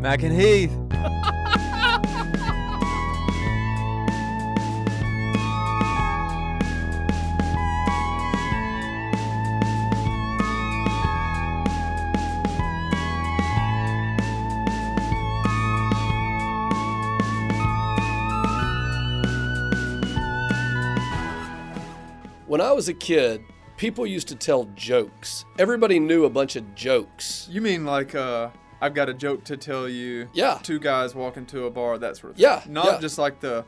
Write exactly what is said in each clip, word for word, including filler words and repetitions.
Mac and Heath. When I was a kid, people used to tell jokes. Everybody knew a bunch of jokes. You mean like, uh, I've got a joke to tell you. Yeah. Two guys walk into a bar, that sort of thing. Yeah. Not yeah. just like the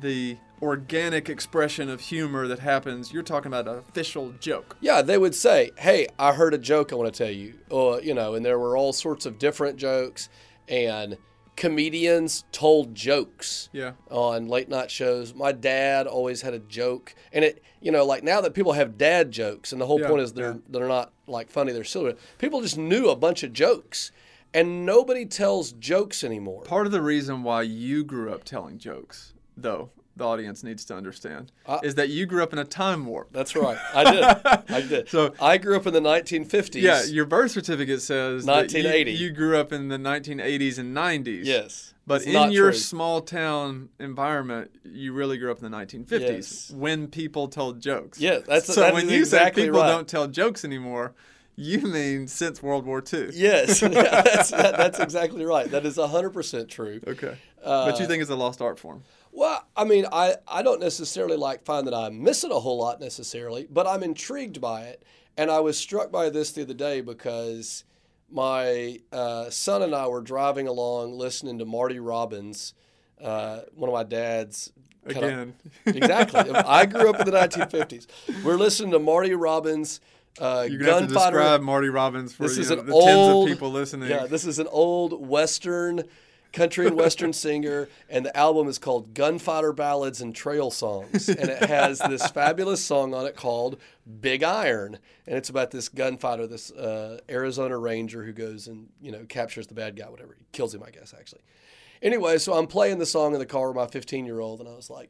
the organic expression of humor that happens. You're talking about an official joke. Yeah, they would say, hey, I heard a joke I want to tell you. Or, you know, and there were all sorts of different jokes. And comedians told jokes yeah. on late night shows. My dad always had a joke. And it, you know, like now that people have dad jokes, and the whole yeah, point is they're yeah. they're not like funny, they're silly. People just knew a bunch of jokes, and nobody tells jokes anymore. Part of the reason why you grew up telling jokes, though, the audience needs to understand, I, is that you grew up in a time warp. That's right. I did. I did. So I grew up in the nineteen fifties. Yeah, your birth certificate says nineteen eighty. That you, you grew up in the nineteen eighties and nineties. Yes. But in your true. small town environment, you really grew up in the nineteen fifties yes. when people told jokes. Yeah, that's so that when is you exactly say people right. don't tell jokes anymore, you mean since World War Two. Yes, yeah, that's, that, that's exactly right. That is one hundred percent true. Okay. Uh, but you think it's a lost art form? Well, I mean, I, I don't necessarily like find that I miss it a whole lot necessarily, but I'm intrigued by it. And I was struck by this the other day because my uh, son and I were driving along listening to Marty Robbins, uh, one of my dad's. Again. Of, exactly. I grew up in the nineteen fifties. We're listening to Marty Robbins. Uh, You're going to have to describe Marty Robbins for this you is know, an the old, tens of people listening. Yeah, this is an old Western country and Western singer, and the album is called Gunfighter Ballads and Trail Songs, and it has this fabulous song on it called Big Iron, and it's about this gunfighter, this uh, Arizona Ranger who goes and, you know, captures the bad guy, whatever. He kills him, I guess, actually. Anyway, so I'm playing the song in the car with my fifteen-year-old, and I was like,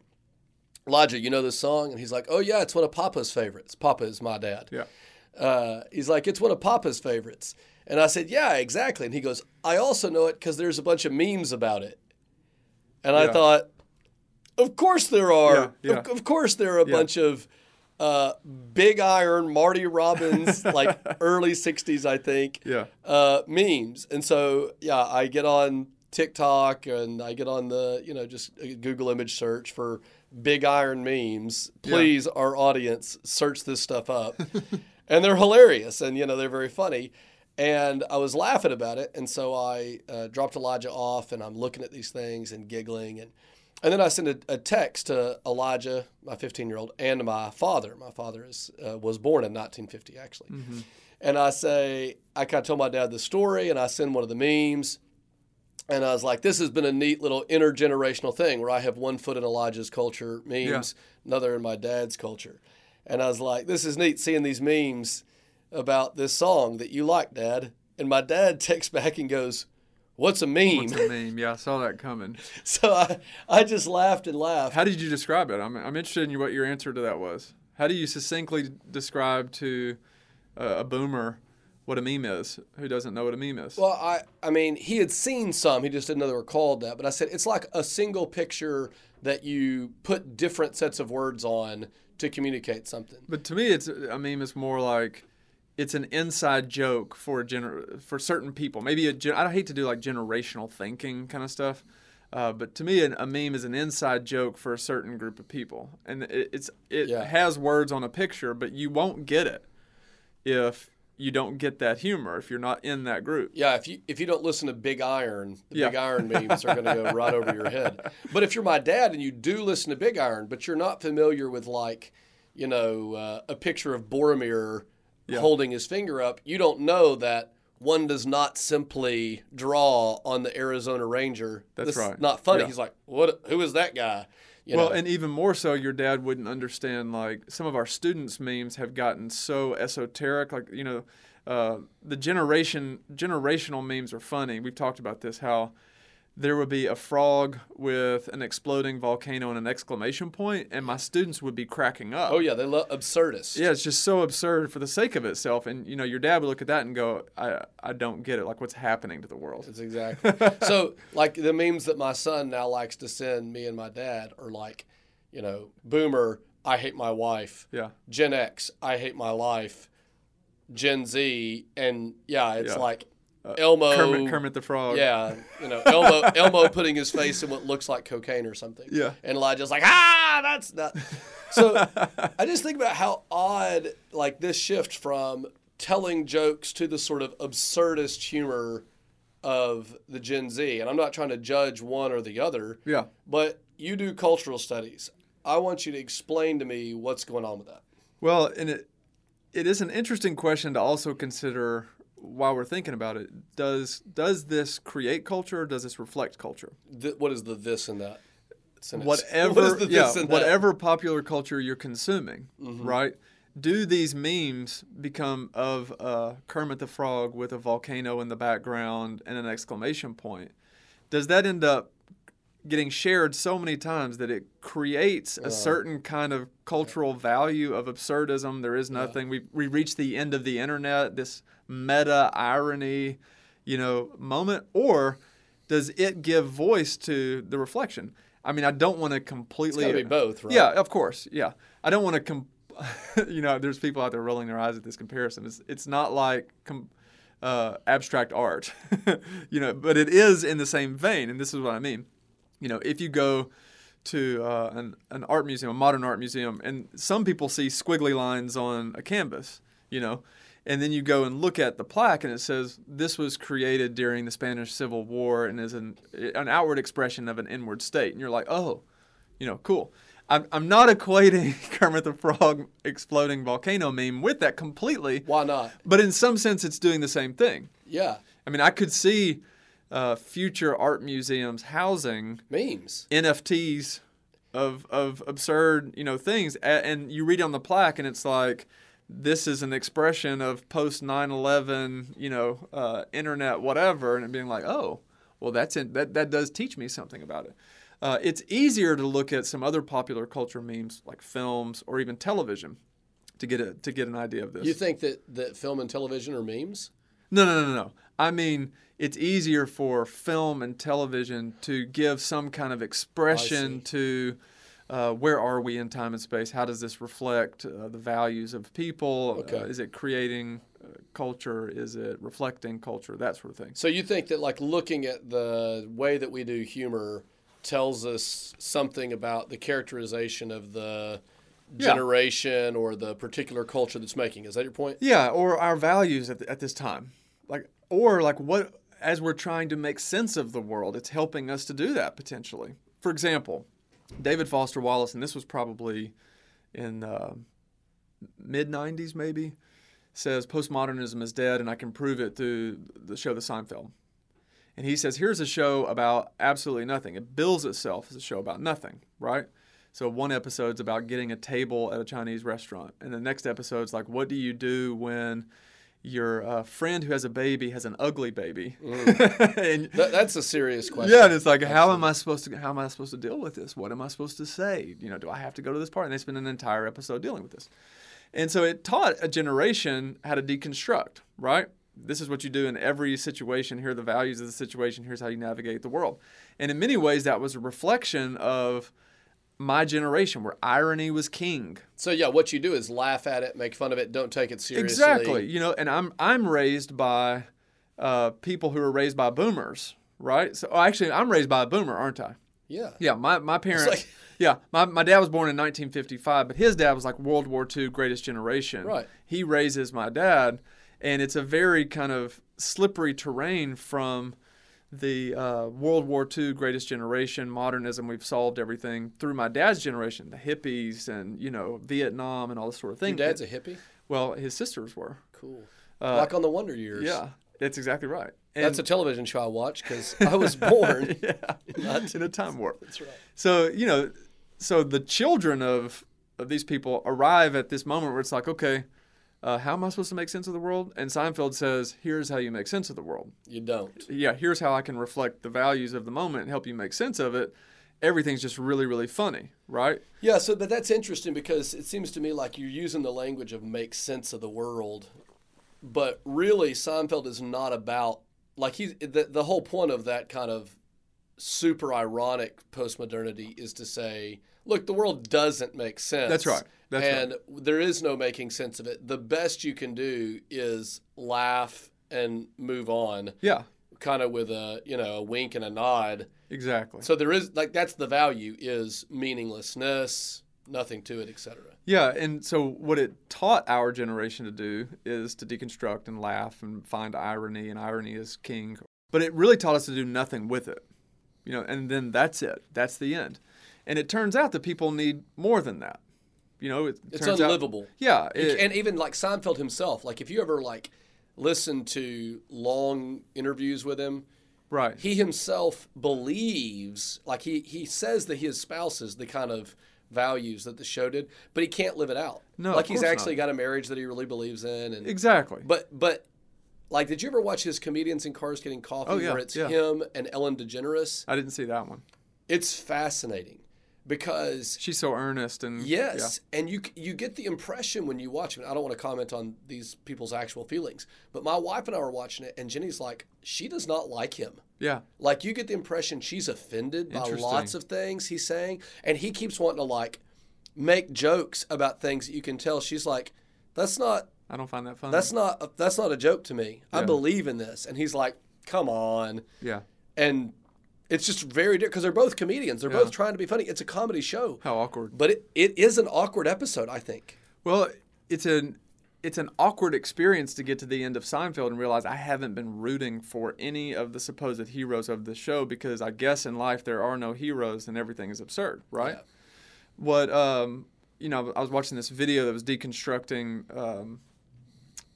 Elijah, you know this song? And he's like, oh, yeah, it's one of Papa's favorites. Papa is my dad. Yeah. Uh, he's like, it's one of Papa's favorites. And I said, yeah, exactly. And he goes, I also know it because there's a bunch of memes about it. And yeah. I thought, of course there are. Yeah, yeah. Of, of course there are a yeah. bunch of uh, Big Iron, Marty Robbins, like early sixties, I think, yeah. uh, memes. And so, yeah, I get on TikTok and I get on the, you know, just Google image search for Big Iron memes. Please, yeah. our audience, search this stuff up. And they're hilarious and, you know, they're very funny. And I was laughing about it, and so I uh, dropped Elijah off, and I'm looking at these things and giggling. And and then I sent a, a text to Elijah, my fifteen-year-old, and my father. My father is uh, was born in nineteen fifty, actually. Mm-hmm. And I say, I kind of told my dad the story, and I send one of the memes. And I was like, this has been a neat little intergenerational thing where I have one foot in Elijah's culture memes, yeah. another in my dad's culture. And I was like, this is neat seeing these memes about this song that you like, Dad. And my dad texts back and goes, what's a meme? What's a meme? Yeah, I saw that coming. So I, I just laughed and laughed. How did you describe it? I'm, I'm interested in what your answer to that was. How do you succinctly describe to uh, a boomer what a meme is, who doesn't know what a meme is? Well, I, I mean, he had seen some. He just didn't know they were called that. But I said, it's like a single picture that you put different sets of words on to communicate something. But to me, it's a meme is more like, it's an inside joke for gener- for certain people. Maybe a gen- I hate to do like generational thinking kind of stuff, uh, but to me, an, a meme is an inside joke for a certain group of people, and it, it's it yeah. has words on a picture, but you won't get it if you don't get that humor if you're not in that group. Yeah, if you if you don't listen to Big Iron, the yeah. Big Iron memes are going to go right over your head. But if you're my dad and you do listen to Big Iron, but you're not familiar with like, you know, uh, a picture of Boromir. Yeah. Holding his finger up, you don't know that one does not simply draw on the Arizona Ranger. That's this right. Is not funny. Yeah. He's like, what? Who is that guy? You well, know? And even more so, your dad wouldn't understand. Like some of our students' memes have gotten so esoteric. Like you know, uh, the generation generational memes are funny. We've talked about this. How there would be a frog with an exploding volcano and an exclamation point, and my students would be cracking up. Oh, yeah, they love absurdist. Yeah, it's just so absurd for the sake of itself. And, you know, your dad would look at that and go, I I don't get it. Like, what's happening to the world? That's exactly. So, like, the memes that my son now likes to send me and my dad are like, you know, Boomer, I hate my wife. Yeah. Gen X, I hate my life. Gen Z, and, yeah, it's yeah. like... Uh, Elmo, Kermit, Kermit the Frog. Yeah, you know, Elmo, Elmo putting his face in what looks like cocaine or something. Yeah, and Elijah's like, ah, that's not. So I just think about how odd, like this shift from telling jokes to the sort of absurdist humor of the Gen Z. And I'm not trying to judge one or the other. Yeah. But you do cultural studies. I want you to explain to me what's going on with that. Well, and it it is an interesting question to also consider. While we're thinking about it, does does this create culture or does this reflect culture? The, what is the this and that? Sentence? Whatever, what is the this yeah, and whatever that? Popular culture you're consuming, mm-hmm. right? Do these memes become of uh, Kermit the Frog with a volcano in the background and an exclamation point? Does that end up getting shared so many times that it creates a yeah. certain kind of cultural yeah. value of absurdism? There is nothing. Yeah. We we reach the end of the internet. This meta irony, you know, moment, or does it give voice to the reflection? I mean, I don't want to completely. It's gotta be both, right? Yeah, of course. Yeah, I don't want to. Com- you know, there's people out there rolling their eyes at this comparison. It's it's not like com- uh, abstract art, you know, but it is in the same vein, and this is what I mean. You know, if you go to uh, an an art museum, a modern art museum, and some people see squiggly lines on a canvas, you know. And then you go and look at the plaque, and it says, this was created during the Spanish Civil War and is an an outward expression of an inward state. And you're like, oh, you know, cool. I'm I'm not equating Kermit the Frog exploding volcano meme with that completely. Why not? But in some sense, it's doing the same thing. Yeah. I mean, I could see uh, future art museums housing memes, N F Ts of of absurd, you know, things. And you read on the plaque, and it's like, this is an expression of post nine eleven, you know, uh, internet, whatever, and being like, oh, well, that's in, that that does teach me something about it. Uh, it's easier to look at some other popular culture memes like films or even television to get a, to get an idea of this. You think that, that film and television are memes? No, no, no, no. I mean, it's easier for film and television to give some kind of expression to. Uh, where are we in time and space? How does this reflect uh, the values of people? Okay. Uh, is it creating uh, culture? Is it reflecting culture? That sort of thing. So you think that like looking at the way that we do humor tells us something about the characterization of the generation yeah. or the particular culture that's making. Is that your point? Yeah, or our values at, the, at this time. Like, or like what, as we're trying to make sense of the world, it's helping us to do that potentially. For example, David Foster Wallace, and this was probably in uh, mid nineties maybe, says postmodernism is dead, and I can prove it through the show The Seinfeld. And he says, here's a show about absolutely nothing. It bills itself as a show about nothing, right? So one episode's about getting a table at a Chinese restaurant, and the next episode's like, what do you do when your uh, friend who has a baby has an ugly baby? Mm. and, Th- that's a serious question. Yeah, and it's like, Absolutely. how am I supposed to how am I supposed to deal with this? What am I supposed to say? You know, do I have to go to this party? And they spend an entire episode dealing with this. And so it taught a generation how to deconstruct, right? This is what you do in every situation. Here are the values of the situation. Here's how you navigate the world. And in many ways, that was a reflection of my generation, where irony was king. So yeah, what you do is laugh at it, make fun of it, don't take it seriously. Exactly, you know. And I'm I'm raised by uh, people who are raised by boomers, right? So oh, actually, I'm raised by a boomer, aren't I? Yeah. Yeah, my my parents. Like, yeah, my my dad was born in nineteen fifty-five, but his dad was like World War Two, Greatest Generation. Right. He raises my dad, and it's a very kind of slippery terrain from the uh, World War Two, Greatest Generation, modernism, we've solved everything, through my dad's generation, the hippies and, you know, Vietnam and all this sort of thing. Your dad's a hippie? Well, his sisters were. Cool. Uh, like on the Wonder Years. Yeah, that's exactly right. And that's a television show I watch because I was born yeah, not in a time warp. That's right. So, you know, so the children of, of these people arrive at this moment where it's like, okay, uh, how am I supposed to make sense of the world? And Seinfeld says, here's how you make sense of the world. You don't. Yeah, here's how I can reflect the values of the moment and help you make sense of it. Everything's just really, really funny, right? Yeah, so but that's interesting because it seems to me like you're using the language of make sense of the world, but really Seinfeld is not about, like he, the, the whole point of that kind of super ironic postmodernity is to say, look, the world doesn't make sense. That's right. That's and right. There is no making sense of it. The best you can do is laugh and move on. Yeah. Kind of with a, you know, a wink and a nod. Exactly. So there is, like, that's the value is meaninglessness, nothing to it, et cetera. Yeah, and so what it taught our generation to do is to deconstruct and laugh and find irony, and irony is king. But it really taught us to do nothing with it, you know, and then that's it. That's the end. And it turns out that people need more than that. You know, it it's turns unlivable. Out, yeah. It, and even, like, Seinfeld himself, like, if you ever, like, listen to long interviews with him, right. He himself believes, like he, he says that he espouses the kind of values that the show did, but he can't live it out. No, like he's actually not. Got a marriage that he really believes in. And, exactly. But, but like, did you ever watch his Comedians in Cars Getting Coffee oh, yeah, where it's yeah. him and Ellen DeGeneres? I didn't see that one. It's fascinating because she's so earnest. And yes. Yeah. And you, you get the impression when you watch it. I don't want to comment on these people's actual feelings, but my wife and I were watching it and Jenny's like, she does not like him. Yeah. Like you get the impression she's offended by lots of things he's saying. And he keeps wanting to like make jokes about things that you can tell. She's like, that's not, I don't find that funny. That's not, that's not a joke to me. Yeah. I believe in this. And he's like, come on. Yeah. And it's just very different because they're both comedians. They're yeah. both trying to be funny. It's a comedy show. How awkward. But it, it is an awkward episode, I think. Well, it's an, it's an awkward experience to get to the end of Seinfeld and realize I haven't been rooting for any of the supposed heroes of the show because I guess in life there are no heroes and everything is absurd, right? Yeah. What, um, you know, I was watching this video that was deconstructing um,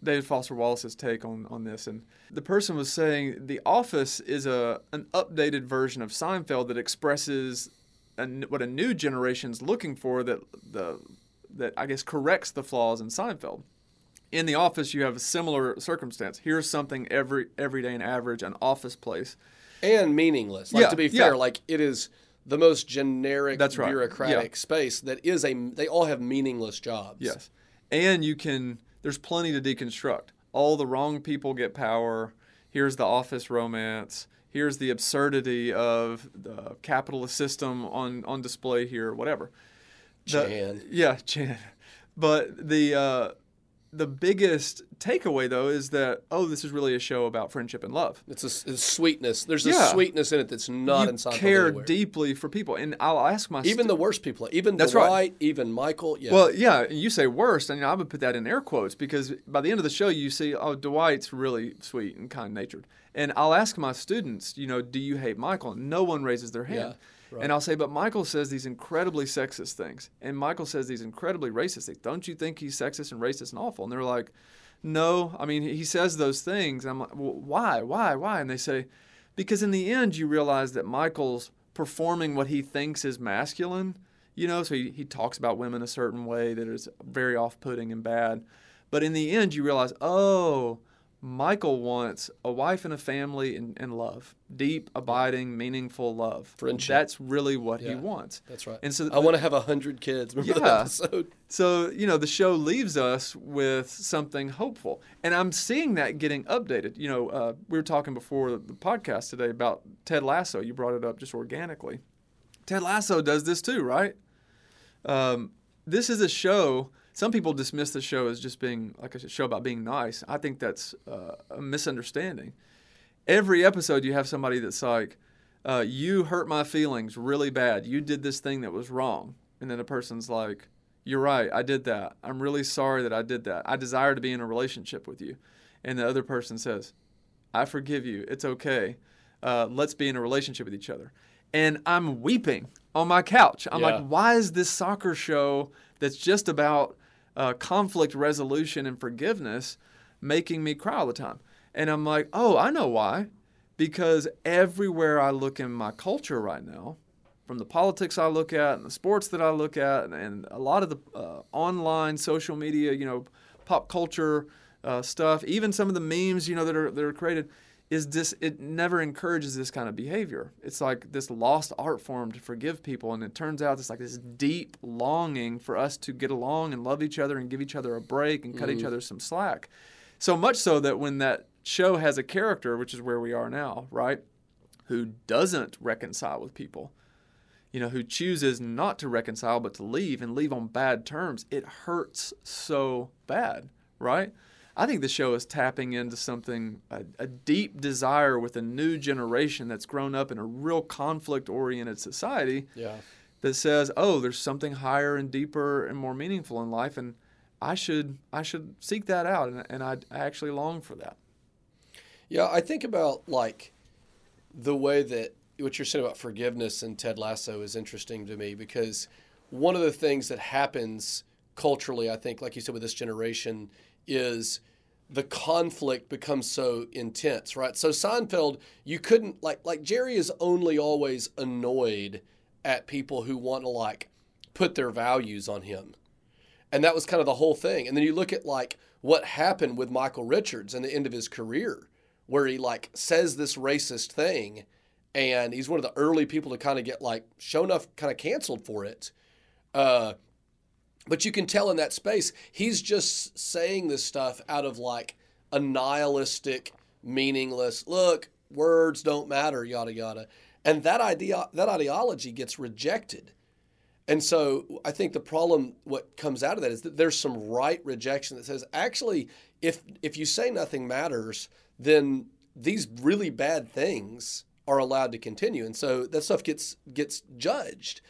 David Foster Wallace's take on, on this, and the person was saying The Office is a an updated version of Seinfeld that expresses a, what a new generation's looking for that the that I guess corrects the flaws in Seinfeld. In The Office, you have a similar circumstance. Here's something every everyday and average, an office place. And meaningless. Like, yeah, to be fair, yeah. like, it is the most generic, That's right. bureaucratic yeah. space that is a, they all have meaningless jobs. Yes. And you can, there's plenty to deconstruct. All the wrong people get power. Here's the office romance. Here's the absurdity of the capitalist system on, on display here, whatever. The, Chan. Yeah, Chan. But the... Uh, The biggest takeaway, though, is that, oh, this is really a show about friendship and love. It's a, it's sweetness. There's yeah. a sweetness in it that's not inside. You care anywhere. Deeply for people. And I'll ask myself. Even st- the worst people. Even that's Dwight, right. even Michael. Yeah. Well, yeah, you say worst, and I would put that in air quotes because by the end of the show, you see, oh, Dwight's really sweet and kind-natured. And I'll ask my students, you know, do you hate Michael? And no one raises their hand. Yeah. Right. And I'll say, but Michael says these incredibly sexist things. And Michael says these incredibly racist things. Don't you think he's sexist and racist and awful? And they're like, no. I mean, he says those things. And I'm like, well, why, why, why? And they say, because in the end, you realize that Michael's performing what he thinks is masculine. You know, so he, he talks about women a certain way that is very off-putting and bad. But in the end, you realize, oh, Michael wants a wife and a family and, and love, deep, abiding, meaningful love. Friendship. That's really what yeah, he wants. That's right. And so I the, want to have a hundred kids. Remember yeah. that episode? So, you know, the show leaves us with something hopeful. And I'm seeing that getting updated. You know, uh, we were talking before the podcast today about Ted Lasso. You brought it up just organically. Ted Lasso does this too, right? Um, this is a show... Some people dismiss the show as just being, like I said, a show about being nice. I think that's uh, a misunderstanding. Every episode you have somebody that's like, uh, you hurt my feelings really bad. You did this thing that was wrong. And then a person's like, you're right, I did that. I'm really sorry that I did that. I desire to be in a relationship with you. And the other person says, I forgive you. It's okay. Uh, let's be in a relationship with each other. And I'm weeping on my couch. I'm yeah. like, why is this soccer show that's just about Uh, conflict resolution and forgiveness making me cry all the time? And I'm like, oh, I know why. Because everywhere I look in my culture right now, from the politics I look at and the sports that I look at and, and a lot of the uh, online social media, you know, pop culture uh, stuff, even some of the memes, you know, that are that are created, is this, it never encourages this kind of behavior. It's like this lost art form to forgive people, and it turns out it's like this deep longing for us to get along and love each other and give each other a break and cut mm. each other some slack. So much so that when that show has a character, which is where we are now, right, who doesn't reconcile with people, you know, who chooses not to reconcile but to leave and leave on bad terms, it hurts so bad, right? I think the show is tapping into something, a, a deep desire with a new generation that's grown up in a real conflict-oriented society yeah. that says, oh, there's something higher and deeper and more meaningful in life, and I should I should seek that out, and, and I, I actually long for that. Yeah, I think about, like, the way that what you're saying about forgiveness in Ted Lasso is interesting to me, because one of the things that happens culturally, I think, like you said, with this generation is the conflict becomes so intense, right? So Seinfeld, you couldn't, like, like Jerry is only always annoyed at people who want to, like, put their values on him. And that was kind of the whole thing. And then you look at, like, what happened with Michael Richards in the end of his career, where he, like, says this racist thing, and he's one of the early people to kind of get, like, shown up, kind of canceled for it. Uh, But you can tell in that space, he's just saying this stuff out of, like, a nihilistic, meaningless, look, words don't matter, yada, yada. And that idea, that ideology gets rejected. And so I think the problem, what comes out of that is that there's some right rejection that says, actually, if if you say nothing matters, then these really bad things are allowed to continue. And so that stuff gets gets judged.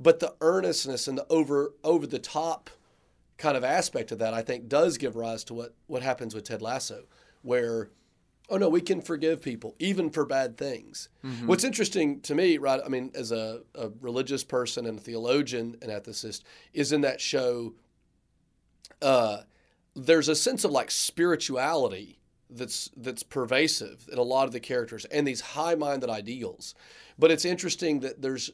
But the earnestness and the over over the top kind of aspect of that, I think, does give rise to what, what happens with Ted Lasso, where, oh, no, we can forgive people, even for bad things. Mm-hmm. What's interesting to me, right, I mean, as a, a religious person and a theologian and ethicist, is in that show uh, there's a sense of, like, spirituality that's that's pervasive in a lot of the characters and these high-minded ideals. But it's interesting that there's...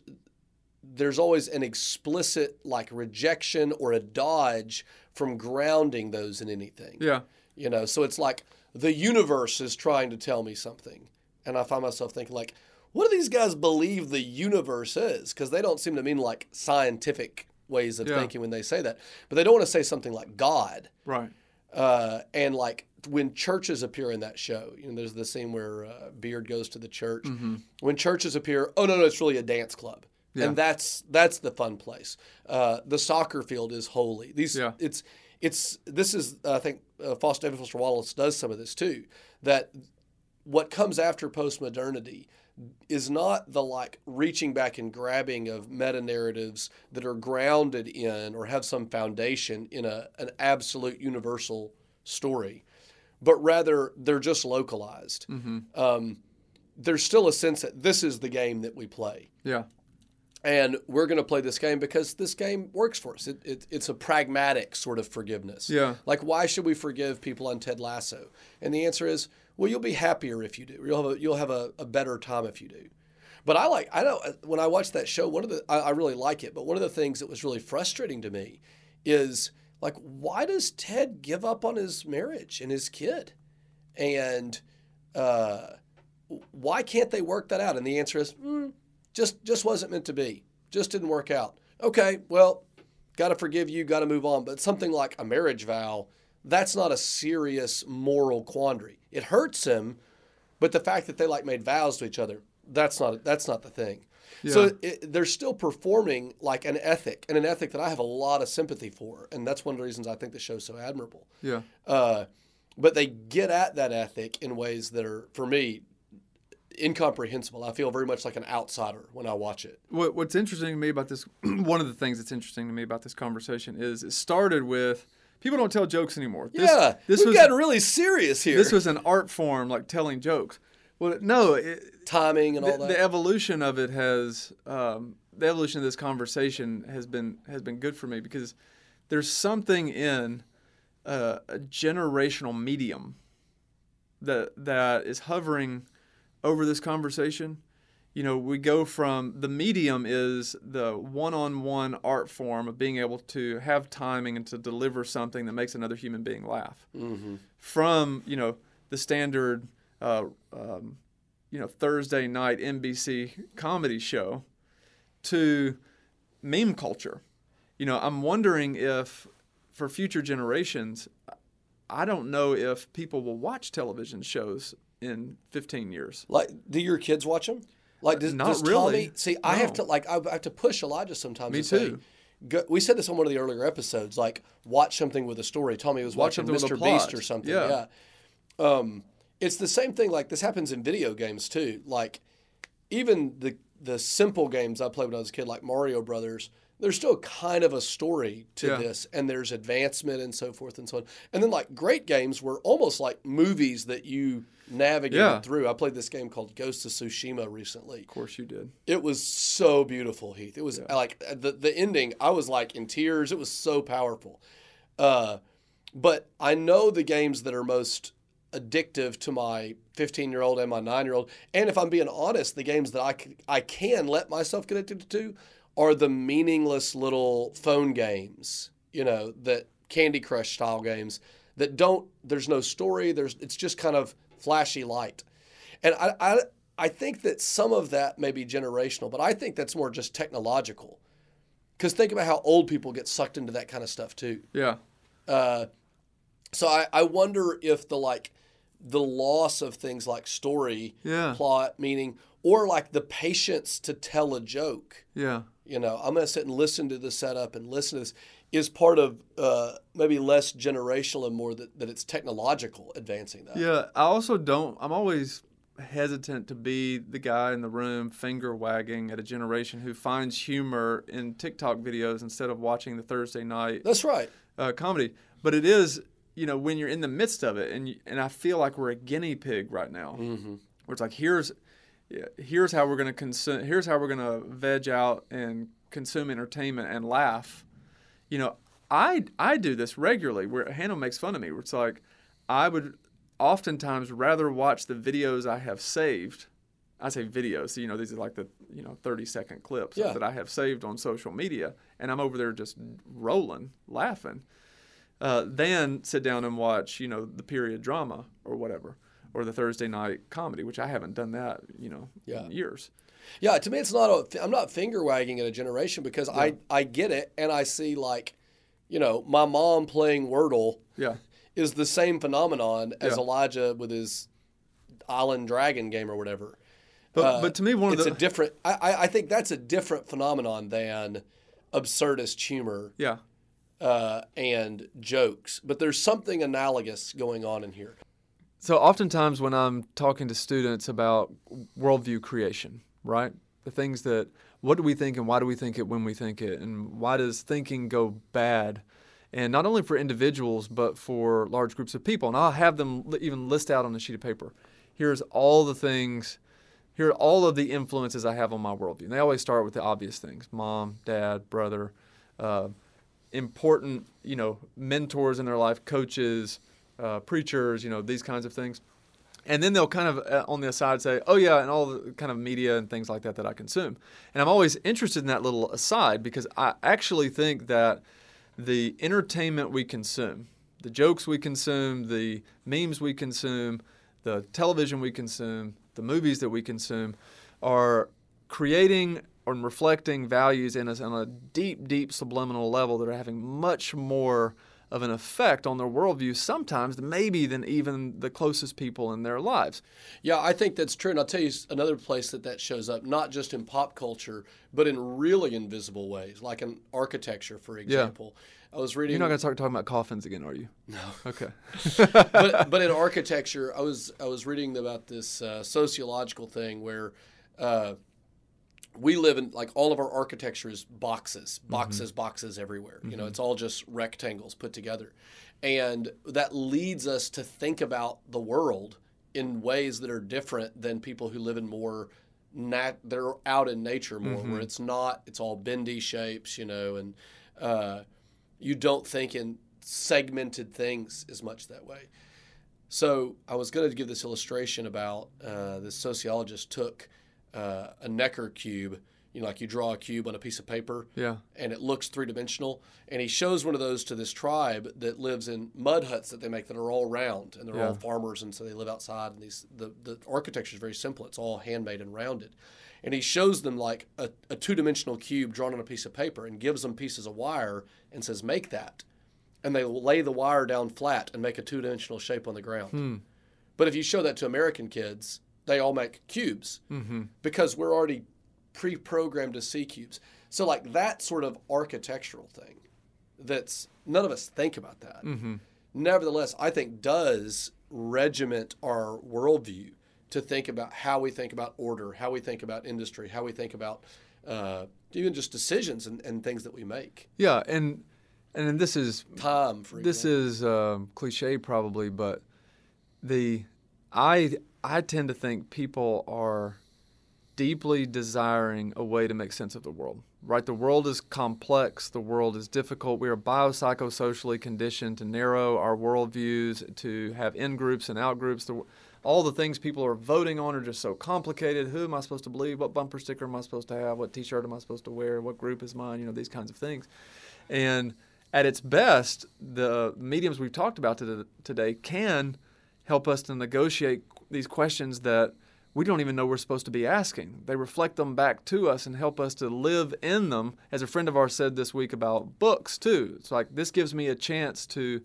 there's always an explicit, like, rejection or a dodge from grounding those in anything. Yeah. You know, so it's like the universe is trying to tell me something. And I find myself thinking, like, what do these guys believe the universe is? Because they don't seem to mean, like, scientific ways of yeah. thinking when they say that. But they don't want to say something like God. Right. Uh, and, like, when churches appear in that show, you know, there's the scene where uh, Beard goes to the church. Mm-hmm. When churches appear, oh, no, no, it's really a dance club. Yeah. And that's that's the fun place. Uh, the soccer field is holy. These yeah. it's it's this is I think uh, Foster David Foster Wallace does some of this too. That what comes after postmodernity is not the, like, reaching back and grabbing of meta narratives that are grounded in or have some foundation in a an absolute universal story, but rather they're just localized. Mm-hmm. Um, there's still a sense that this is the game that we play. Yeah. And we're going to play this game because this game works for us. It, it, it's a pragmatic sort of forgiveness. Yeah. Like, why should we forgive people on Ted Lasso? And the answer is, well, you'll be happier if you do. You'll have a, you'll have a, a better time if you do. But I like I know when I watched that show, one of the I, I really like it. But one of the things that was really frustrating to me is, like, why does Ted give up on his marriage and his kid? And uh, why can't they work that out? And the answer is, hmm. Just just wasn't meant to be. Just didn't work out. Okay, well, got to forgive you, got to move on. But something like a marriage vow, that's not a serious moral quandary. It hurts him, but the fact that they, like, made vows to each other, that's not that's not the thing. Yeah. So it, they're still performing, like, an ethic, and an ethic that I have a lot of sympathy for. And that's one of the reasons I think the show's so admirable. Yeah. Uh, but they get at that ethic in ways that are, for me, incomprehensible. I feel very much like an outsider when I watch it. What, what's interesting to me about this, one of the things that's interesting to me about this conversation is it started with, people don't tell jokes anymore. This, yeah, this we've gotten really serious here. This was an art form, like telling jokes. Well, no. It, Timing and all the, that. The evolution of it has, um, the evolution of this conversation has been, has been good for me because there's something in uh, a generational medium that that is hovering over this conversation, you know, we go from the medium is the one-on-one art form of being able to have timing and to deliver something that makes another human being laugh. Mm-hmm. From, you know, the standard, uh, um, you know, Thursday night N B C comedy show to meme culture. You know, I'm wondering if for future generations, I don't know if people will watch television shows in fifteen years. Like, do your kids watch them? Like, does, Not does really. Tommy, see, no. I have to like I have to push Elijah sometimes. Me too. Say, go, we said this on one of the earlier episodes. Like, watch something with a story. Tommy was watch watching Mister Beast or something. Yeah. yeah. Um, it's the same thing. Like, this happens in video games too. Like, even the the simple games I played when I was a kid, like Mario Brothers. There's still kind of a story to yeah. this, and there's advancement and so forth and so on. And then, like, great games were almost like movies that you navigated yeah. through. I played this game called Ghost of Tsushima recently. Of course you did. It was so beautiful, Heath. It was, yeah. like, the, the ending, I was, like, in tears. It was so powerful. Uh, but I know the games that are most addictive to my fifteen-year-old and my nine-year-old, and if I'm being honest, the games that I can, I can let myself get addicted to are the meaningless little phone games, you know, that Candy Crush style games that don't, there's no story, there's it's just kind of flashy light. And I, I, I think that some of that may be generational, but I think that's more just technological. Because think about how old people get sucked into that kind of stuff too. Yeah. Uh, so I, I wonder if the like, the loss of things like story, yeah. plot, meaning, or like the patience to tell a joke. Yeah. You know, I'm going to sit and listen to the setup and listen to this is part of uh, maybe less generational and more that, that it's technological advancing that. Yeah. I also don't, I'm always hesitant to be the guy in the room finger wagging at a generation who finds humor in TikTok videos instead of watching the Thursday night. That's right. Uh, comedy. But it is, you know, when you're in the midst of it and, you, and I feel like we're a guinea pig right now. Mm-hmm. Where it's like, here's, Here's how we're going to consume. Here's how we're going to veg out and consume entertainment and laugh. You know, I I do this regularly. Where Hannah makes fun of me. Where it's like, I would oftentimes rather watch the videos I have saved. I say videos. So, you know, these are like the you know thirty second clips yeah. that I have saved on social media, and I'm over there just rolling, laughing. Uh, than sit down and watch you know the period drama or whatever. Or the Thursday night comedy, which I haven't done that, you know, yeah. in years. Yeah, to me, it's not. A, I'm not finger wagging at a generation because yeah. I, I get it, and I see like, you know, my mom playing Wordle. Yeah. is the same phenomenon as yeah. Elijah with his Island Dragon game or whatever. But uh, but to me, one of it's the... a different. I I think that's a different phenomenon than absurdist humor. Yeah. Uh, and jokes, but there's something analogous going on in here. So oftentimes when I'm talking to students about worldview creation, right? The things that, what do we think and why do we think it when we think it? And why does thinking go bad? And not only for individuals, but for large groups of people. And I'll have them even list out on a sheet of paper. Here's all the things, here are all of the influences I have on my worldview. And they always start with the obvious things, mom, dad, brother, uh, important, you know, mentors in their life, coaches, Uh, preachers, you know, these kinds of things. And then they'll kind of uh, on the aside say, oh, yeah, and all the kind of media and things like that that I consume. And I'm always interested in that little aside because I actually think that the entertainment we consume, the jokes we consume, the memes we consume, the television we consume, the movies that we consume are creating and reflecting values in us on a deep, deep subliminal level that are having much more of an effect on their worldview sometimes maybe than even the closest people in their lives. Yeah, I think that's true. And I'll tell you another place that that shows up, not just in pop culture, but in really invisible ways, like in architecture, for example. Yeah. I was reading... You're not going to start talking about coffins again, are you? No. Okay. but, but in architecture, I was I was reading about this uh, sociological thing where uh, we live in, like, all of our architecture is boxes, boxes, mm-hmm. boxes everywhere. Mm-hmm. You know, it's all just rectangles put together. And that leads us to think about the world in ways that are different than people who live in more, nat- they're out in nature more, mm-hmm. where it's not, it's all bendy shapes, you know, and uh, you don't think in segmented things as much that way. So I was going to give this illustration about uh, this sociologist took uh, a Necker cube. You know, like you draw a cube on a piece of paper, yeah, and it looks three-dimensional. And he shows one of those to this tribe that lives in mud huts that they make that are all round, and they're yeah. all farmers, and so they live outside. And these the, the architecture is very simple. It's all handmade and rounded. And he shows them, like, a, a two-dimensional cube drawn on a piece of paper and gives them pieces of wire and says, make that. And they lay the wire down flat and make a two-dimensional shape on the ground. Hmm. But if you show that to American kids, they all make cubes mm-hmm. because we're already pre-programmed to see cubes. So, like, that sort of architectural thing that's none of us think about that. Mm-hmm. Nevertheless, I think does regiment our worldview to think about how we think about order, how we think about industry, how we think about uh, even just decisions and, and things that we make. Yeah, and and this is time. For this example. is um, cliche probably, but the I I tend to think people are deeply desiring a way to make sense of the world, right? The world is complex. The world is difficult. We are biopsychosocially conditioned to narrow our worldviews, to have in-groups and out-groups. The, all the things people are voting on are just so complicated. Who am I supposed to believe? What bumper sticker am I supposed to have? What T-shirt am I supposed to wear? What group is mine? You know, these kinds of things. And at its best, the mediums we've talked about to, today can help us to negotiate these questions that we don't even know we're supposed to be asking. They reflect them back to us and help us to live in them. As a friend of ours said this week about books, too. It's like, this gives me a chance to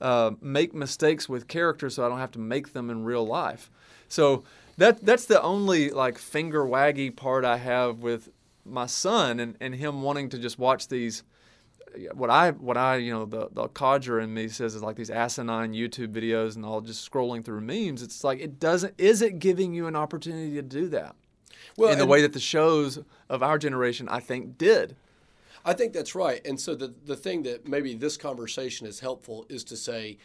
uh, make mistakes with characters so I don't have to make them in real life. So that that's the only, like, finger-waggy part I have with my son and, and him wanting to just watch these. What I, what I, you know, the, the codger in me says is like these asinine YouTube videos and all just scrolling through memes. It's like, it doesn't, is it giving you an opportunity to do that? Well, in the way that the shows of our generation, I think, did. I think that's right. And so the, the thing that maybe this conversation is helpful is to say,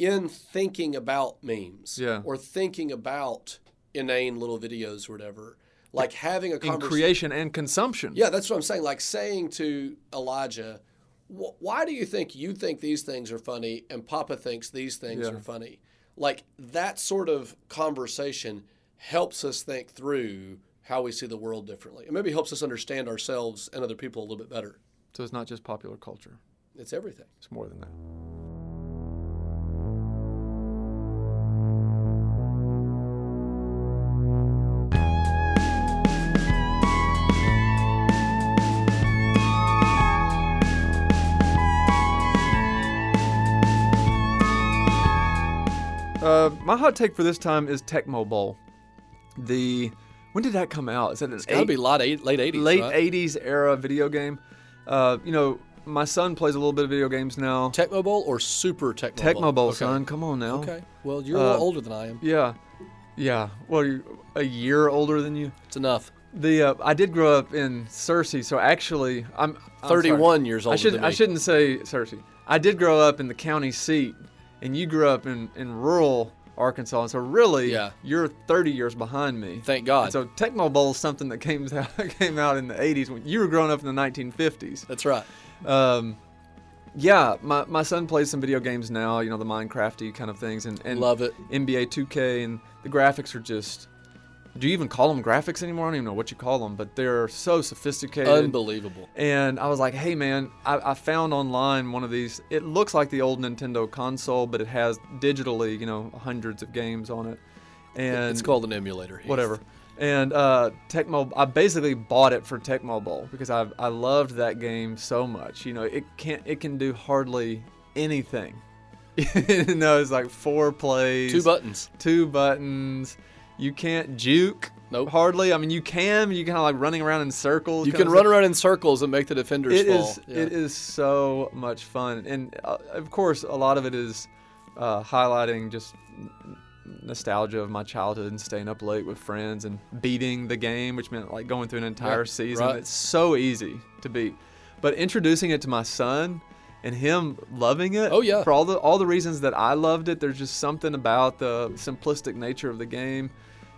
in thinking about memes yeah. or thinking about inane little videos or whatever, like having a conversation. In creation and consumption. Yeah, that's what I'm saying. Like saying to Elijah, why do you think you think these things are funny and Papa thinks these things yeah. are funny? Like, that sort of conversation helps us think through how we see the world differently. It maybe helps us understand ourselves and other people a little bit better. So it's not just popular culture. It's everything. It's more than that. Uh, my hot take for this time is Tecmo Bowl. The when did that come out? Is that an it's got to be late late eighties, late right? eighties era video game. Uh, you know, my son plays a little bit of video games now. Tecmo Bowl or Super Tecmo Bowl? Tecmo Bowl, okay. Son, come on now. Okay. Well, you're uh, a little older than I am. Yeah, yeah. Well, you're a year older than you. It's enough. The uh, I did grow up in Searcy, so actually I'm, I'm thirty-one sorry. years older. I should than me. I shouldn't say Searcy. I did grow up in the county seat. And you grew up in, in rural Arkansas, and so really, yeah. you're thirty years behind me. Thank God. And so Tecmo Bowl is something that came out, came out in the eighties when you were growing up in the nineteen fifties. That's right. Um, yeah, my, my son plays some video games now, you know, the Minecraft-y kind of things. And, and love it. N B A two K, and the graphics are just, do you even call them graphics anymore? I don't even know what you call them, but they're so sophisticated. Unbelievable. And I was like, hey, man, I, I found online one of these. It looks like the old Nintendo console, but it has digitally, you know, hundreds of games on it. And it's called an emulator. Heath. Whatever. And uh, Tecmo, I basically bought it for Tecmo Bowl because I I loved that game so much. You know, it can't it can do hardly anything. You know, it's like four plays. Two buttons. Two buttons. You can't juke, nope. hardly. I mean, you can. You kind of like running around in circles. You can run around in circles and make the defenders it fall. Is, yeah. It is so much fun. And, uh, of course, a lot of it is uh, highlighting just nostalgia of my childhood and staying up late with friends and beating the game, which meant like going through an entire right, season. Right. It's so easy to beat. But introducing it to my son and him loving it, oh, yeah. for all the all the reasons that I loved it, there's just something about the simplistic nature of the game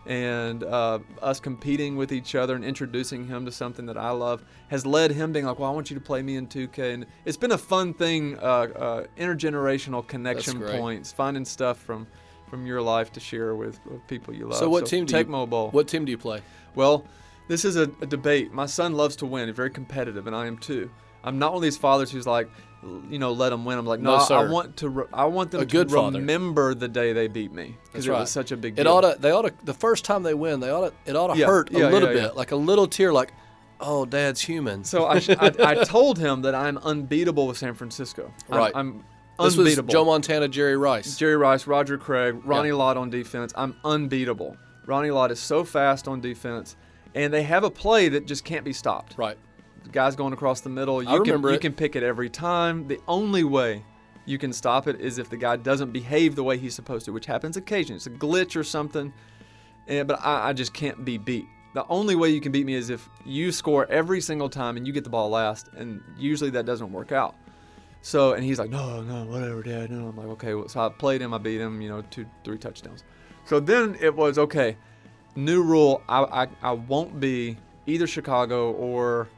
and uh, us competing with each other and introducing him to something that I love has led him being like, well, I want you to play me in two K. And it's been a fun thing, uh, uh, intergenerational connection points, finding stuff from from your life to share with, with people you love. So what so team do you, Tecmo Bowl. What team do you play? Well, this is a, a debate. My son loves to win. He's very competitive, and I am too. I'm not one of these fathers who's like, you know, let them win. I'm like, no, no sir. I want to. Re- I want them a to good remember father. the day they beat me, because right. it was such a big deal. It oughta, they oughta, the first time they win, they oughta, it oughta yeah. hurt yeah, a little yeah, yeah, bit, yeah. like a little tear, like, oh, Dad's human. So I, I, I told him that I'm unbeatable with San Francisco. Right. I'm, I'm This unbeatable. was Joe Montana, Jerry Rice. Jerry Rice, Roger Craig, Ronnie yeah. Lott on defense. I'm unbeatable. Ronnie Lott is so fast on defense, and they have a play that just can't be stopped. Right. The guy's going across the middle. You I can, remember You it. can pick it every time. The only way you can stop it is if the guy doesn't behave the way he's supposed to, which happens occasionally. It's a glitch or something, and, but I, I just can't be beat. The only way you can beat me is if you score every single time and you get the ball last, and usually that doesn't work out. So, and he's like, no, no, whatever, Dad. No, I'm like, okay. Well, so I played him. I beat him, you know, two, three touchdowns. So then it was, okay, new rule. I I, I won't be either Chicago or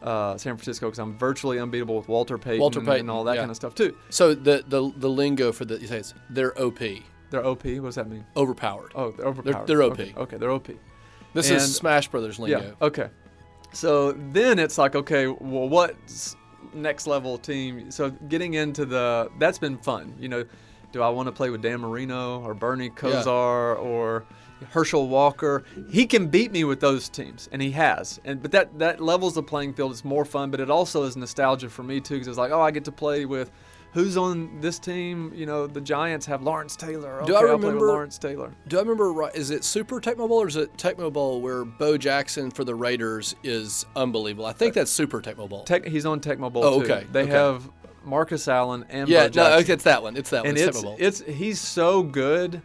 uh, San Francisco, because I'm virtually unbeatable with Walter Payton, Walter Payton and all that yeah. kind of stuff too. So the, the, the lingo for the, you say it's, they're O P. They're O P? What does that mean? Overpowered. Oh, they're overpowered. They're, they're O P. Okay, okay, they're O P. This and, is Smash Brothers lingo. Yeah, okay. So then it's like, okay, well, what's next level team? So getting into the, that's been fun. You know, do I want to play with Dan Marino or Bernie Kosar yeah. or Herschel Walker? He can beat me with those teams, and he has. And but that that levels the playing field. It's more fun, but it also is nostalgia for me too, because it's like, oh, I get to play with who's on this team. You know, the Giants have Lawrence Taylor. Okay, do I remember I'll play with Lawrence Taylor? Do I remember right? Is it Super Tecmo Bowl or is it Tecmo Bowl where Bo Jackson for the Raiders is unbelievable? I think that's Super Tecmo Bowl. Tec- he's on Tecmo Bowl oh, too. Okay. They okay. have Marcus Allen and yeah, Bo Jackson. no, it's that one. It's that one. And it's, it's, it's he's so good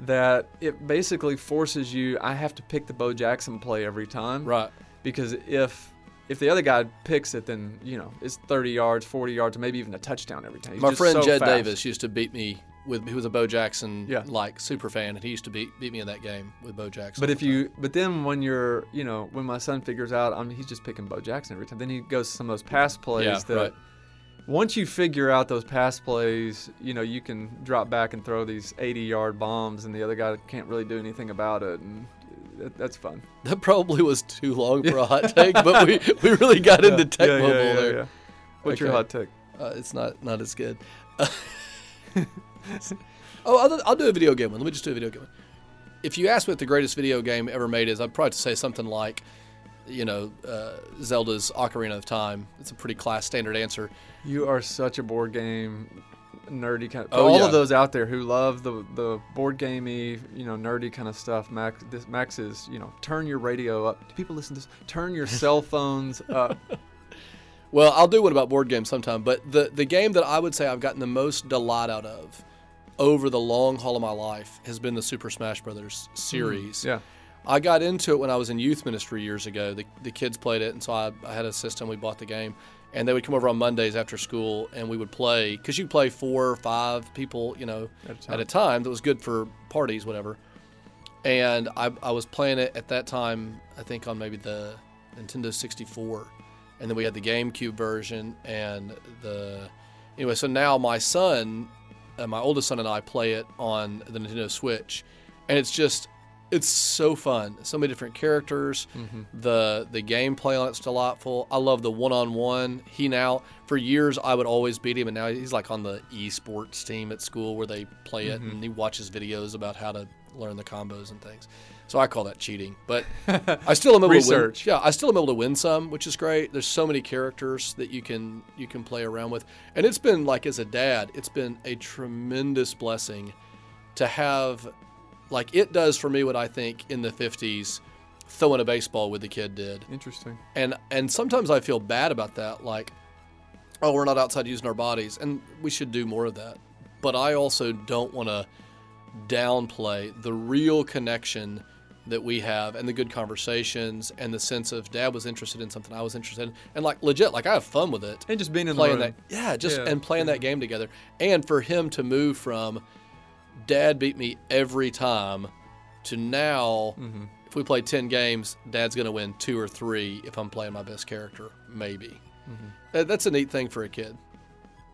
that it basically forces you. I have to pick the Bo Jackson play every time, right? Because if if the other guy picks it, then you know it's thirty yards, forty yards, maybe even a touchdown every time. He's My just friend so Jed fast. Davis used to beat me with. He was a Bo Jackson yeah. like super fan, and he used to beat beat me in that game with Bo Jackson. But if you, but then when you're, you know, when my son figures out, I mean, he's just picking Bo Jackson every time. Then he goes to some of those pass plays yeah, that. Right. Once you figure out those pass plays, you know, you can drop back and throw these eighty-yard bombs, and the other guy can't really do anything about it, and that, that's fun. That probably was too long for a hot take, but we, we really got yeah, into Tecmo Bowl yeah, yeah, yeah, there. Yeah. What's okay. your hot take? Uh, it's not, not as good. Uh, oh, I'll, I'll do a video game one. Let me just do a video game one. If you ask what the greatest video game ever made is, I'd probably say something like, you know, uh, Zelda's Ocarina of Time. It's a pretty class standard answer. You are such a board game nerdy kind of. Oh, all yeah. of those out there who love the the board gamey, you know, nerdy kind of stuff. Max, this, Max is, you know, turn your radio up. Do people listen to this? Turn your cell phones up. Well, I'll do one about board games sometime. But the the game that I would say I've gotten the most delight out of over the long haul of my life has been the Super Smash Brothers series. Mm, yeah. I got into it when I was in youth ministry years ago. The, the kids played it, and so I, I had a system. We bought the game, and they would come over on Mondays after school, and we would play, because you play four or five people, you know, at a, at a time. That was good for parties, whatever. And I, I was playing it at that time, I think on maybe the Nintendo sixty-four, and then we had the GameCube version and the anyway. So now my son, uh, my oldest son, and I play it on the Nintendo Switch, and it's just. It's so fun. So many different characters. Mm-hmm. The the gameplay on it's delightful. I love the one-on-one. He now, for years, I would always beat him, and now he's like on the esports team at school where they play it, mm-hmm. and he watches videos about how to learn the combos and things. So I call that cheating, but I still am able Research. to win. Yeah, I still am able to win some, which is great. There's so many characters that you can you can play around with, and it's been like as a dad, it's been a tremendous blessing to have. Like, it does for me what I think in the fifties throwing a baseball with the kid did. Interesting. And and sometimes I feel bad about that, like, oh, we're not outside using our bodies, and we should do more of that. But I also don't want to downplay the real connection that we have and the good conversations and the sense of Dad was interested in something I was interested in. And, like, legit, like, I have fun with it. And just being in playing the room. That, yeah, just yeah. and playing that game together. And for him to move from... Dad beat me every time to now, mm-hmm. if we play ten games, Dad's going to win two or three if I'm playing my best character, maybe. Mm-hmm. That's a neat thing for a kid.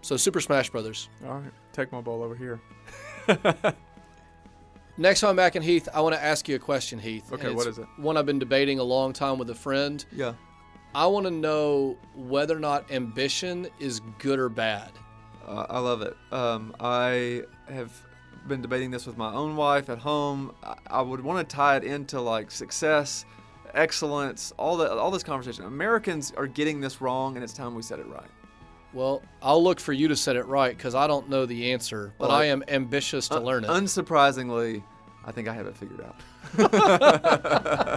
So Super Smash Brothers. All right. Tecmo Bowl over here. Next time I'm back in Heath, I want to ask you a question, Heath. Okay, what is it? One I've been debating a long time with a friend. Yeah. I want to know whether or not ambition is good or bad. Uh, I love it. Um, I have been debating this with my own wife at home. I, I would want to tie it into like success, excellence, all the all this conversation. Americans are getting this wrong, and it's time we said it right. Well, I'll look for you to set it right because I don't know the answer, but well, I, I am ambitious to un- learn it. Unsurprisingly, I think I have it figured out.